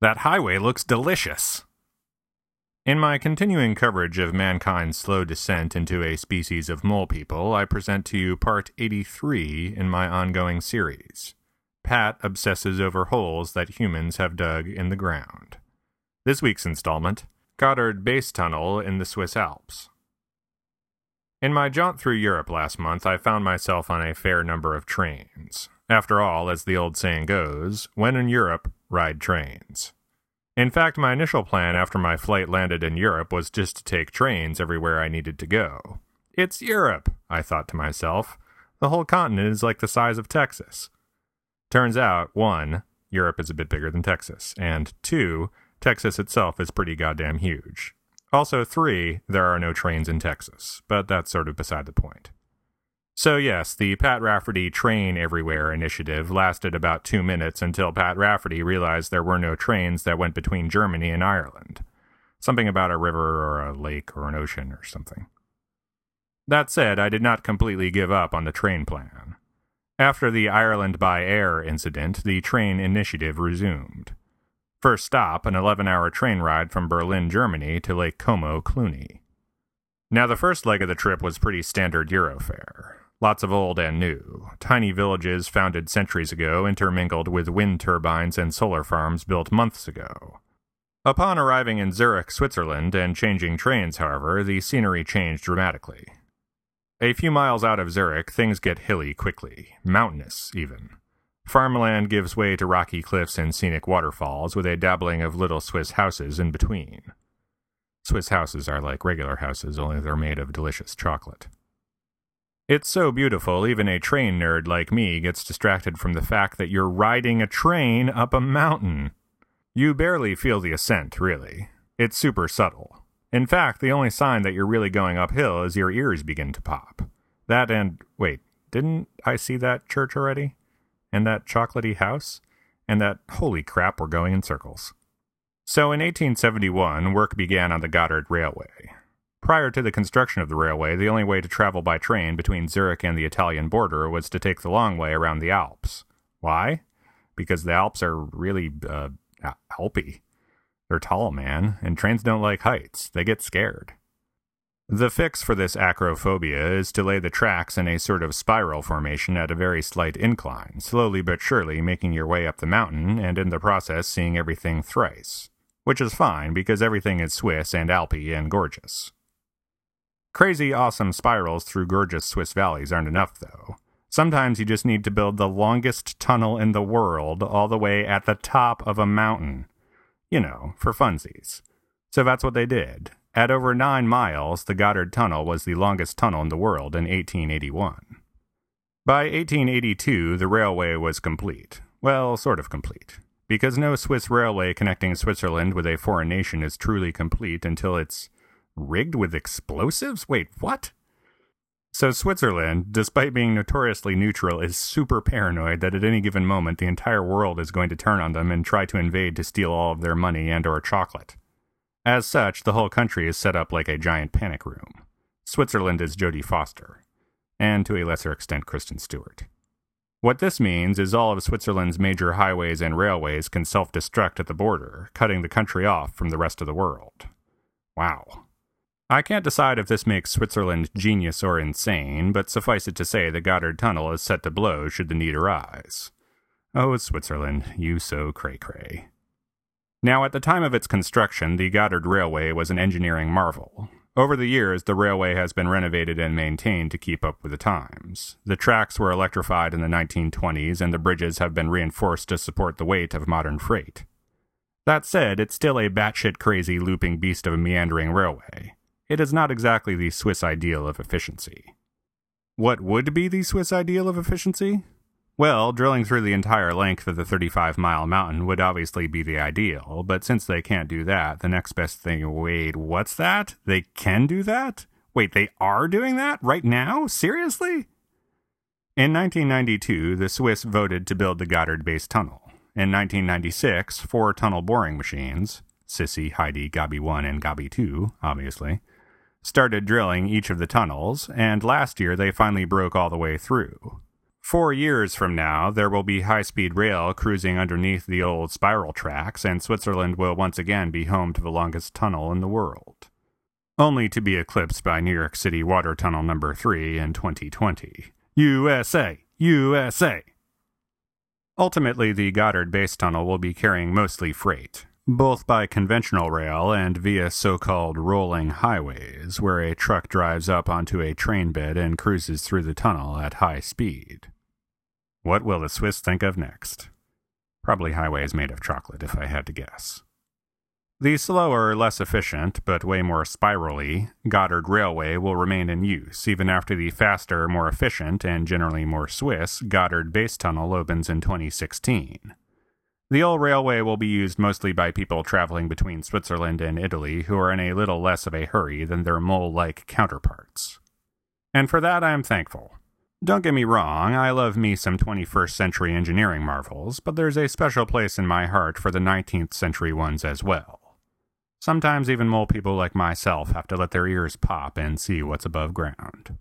That highway looks delicious. In my continuing coverage of mankind's slow descent into a species of mole people, I present to you part 83 in my ongoing series. Pat obsesses over holes that humans have dug in the ground. This week's installment, Gotthard Base Tunnel in the Swiss Alps. In my jaunt through Europe last month, I found myself on a fair number of trains. After all, as the old saying goes, when in Europe, ride trains. In fact, my initial plan after my flight landed in Europe was just to take trains everywhere I needed to go. It's Europe, I thought to myself. The whole continent is like the size of Texas. Turns out, 1, Europe is a bit bigger than Texas, and 2, Texas itself is pretty goddamn huge. Also 3, there are no trains in Texas, but that's sort of beside the point. So yes, the Pat Rafferty Train Everywhere initiative lasted about 2 minutes until Pat Rafferty realized there were no trains that went between Germany and Ireland. Something about a river or a lake or an ocean or something. That said, I did not completely give up on the train plan. After the Ireland by air incident, the train initiative resumed. First stop, an 11-hour train ride from Berlin, Germany to Lake Como, Cluny. Now the first leg of the trip was pretty standard Eurofare. Lots of old and new, tiny villages founded centuries ago intermingled with wind turbines and solar farms built months ago. Upon arriving in Zurich, Switzerland, and changing trains, however, the scenery changed dramatically. A few miles out of Zurich, things get hilly quickly, mountainous even. Farmland gives way to rocky cliffs and scenic waterfalls, with a dabbling of little Swiss houses in between. Swiss houses are like regular houses, only they're made of delicious chocolate. It's so beautiful, even a train nerd like me gets distracted from the fact that you're riding a train up a mountain. You barely feel the ascent, really. It's super subtle. In fact, the only sign that you're really going uphill is your ears begin to pop. That and... wait, didn't I see that church already? And that chocolatey house, and that, holy crap, we're going in circles. So in 1871, work began on the Gotthard Railway. Prior to the construction of the railway, the only way to travel by train between Zurich and the Italian border was to take the long way around the Alps. Why? Because the Alps are really, Alpy. They're tall, man, and trains don't like heights. They get scared. The fix for this acrophobia is to lay the tracks in a sort of spiral formation at a very slight incline, slowly but surely making your way up the mountain and in the process seeing everything thrice. Which is fine, because everything is Swiss and Alpy and gorgeous. Crazy awesome spirals through gorgeous Swiss valleys aren't enough, though. Sometimes you just need to build the longest tunnel in the world all the way at the top of a mountain. You know, for funsies. So that's what they did. At over 9 miles, the Gotthard Tunnel was the longest tunnel in the world in 1881. By 1882, the railway was complete. Well, sort of complete. Because no Swiss railway connecting Switzerland with a foreign nation is truly complete until it's rigged with explosives? Wait, what? So Switzerland, despite being notoriously neutral, is super paranoid that at any given moment the entire world is going to turn on them and try to invade to steal all of their money and or chocolate. As such, the whole country is set up like a giant panic room. Switzerland is Jodie Foster, and to a lesser extent Kristen Stewart. What this means is all of Switzerland's major highways and railways can self-destruct at the border, cutting the country off from the rest of the world. Wow. I can't decide if this makes Switzerland genius or insane, but suffice it to say the Gotthard Tunnel is set to blow should the need arise. Oh, Switzerland, you so cray-cray. Now, at the time of its construction, the Gotthard Railway was an engineering marvel. Over the years, the railway has been renovated and maintained to keep up with the times. The tracks were electrified in the 1920s, and the bridges have been reinforced to support the weight of modern freight. That said, it's still a batshit crazy looping beast of a meandering railway. It is not exactly the Swiss ideal of efficiency. What would be the Swiss ideal of efficiency? Well, drilling through the entire length of the 35-mile mountain would obviously be the ideal, but since they can't do that, the next best thing... Wait, what's that? They can do that? Wait, they are doing that? Right now? Seriously? In 1992, the Swiss voted to build the Gotthard Base Tunnel. In 1996, 4 tunnel boring machines, Sissy, Heidi, Gabi 1, and Gabi 2, obviously, started drilling each of the tunnels, and last year they finally broke all the way through. 4 years from now, there will be high-speed rail cruising underneath the old spiral tracks, and Switzerland will once again be home to the longest tunnel in the world, only to be eclipsed by New York City Water Tunnel Number 3 in 2020. USA! USA! Ultimately, the Gotthard Base Tunnel will be carrying mostly freight, both by conventional rail and via so-called rolling highways, where a truck drives up onto a train bed and cruises through the tunnel at high speed. What will the Swiss think of next? Probably highways made of chocolate, if I had to guess. The slower, less efficient, but way more spirally, Gotthard Railway will remain in use, even after the faster, more efficient, and generally more Swiss, Gotthard Base Tunnel opens in 2016. The old railway will be used mostly by people traveling between Switzerland and Italy who are in a little less of a hurry than their mole-like counterparts. And for that, I am thankful. Don't get me wrong, I love me some 21st century engineering marvels, but there's a special place in my heart for the 19th century ones as well. Sometimes even mole people like myself have to let their ears pop and see what's above ground.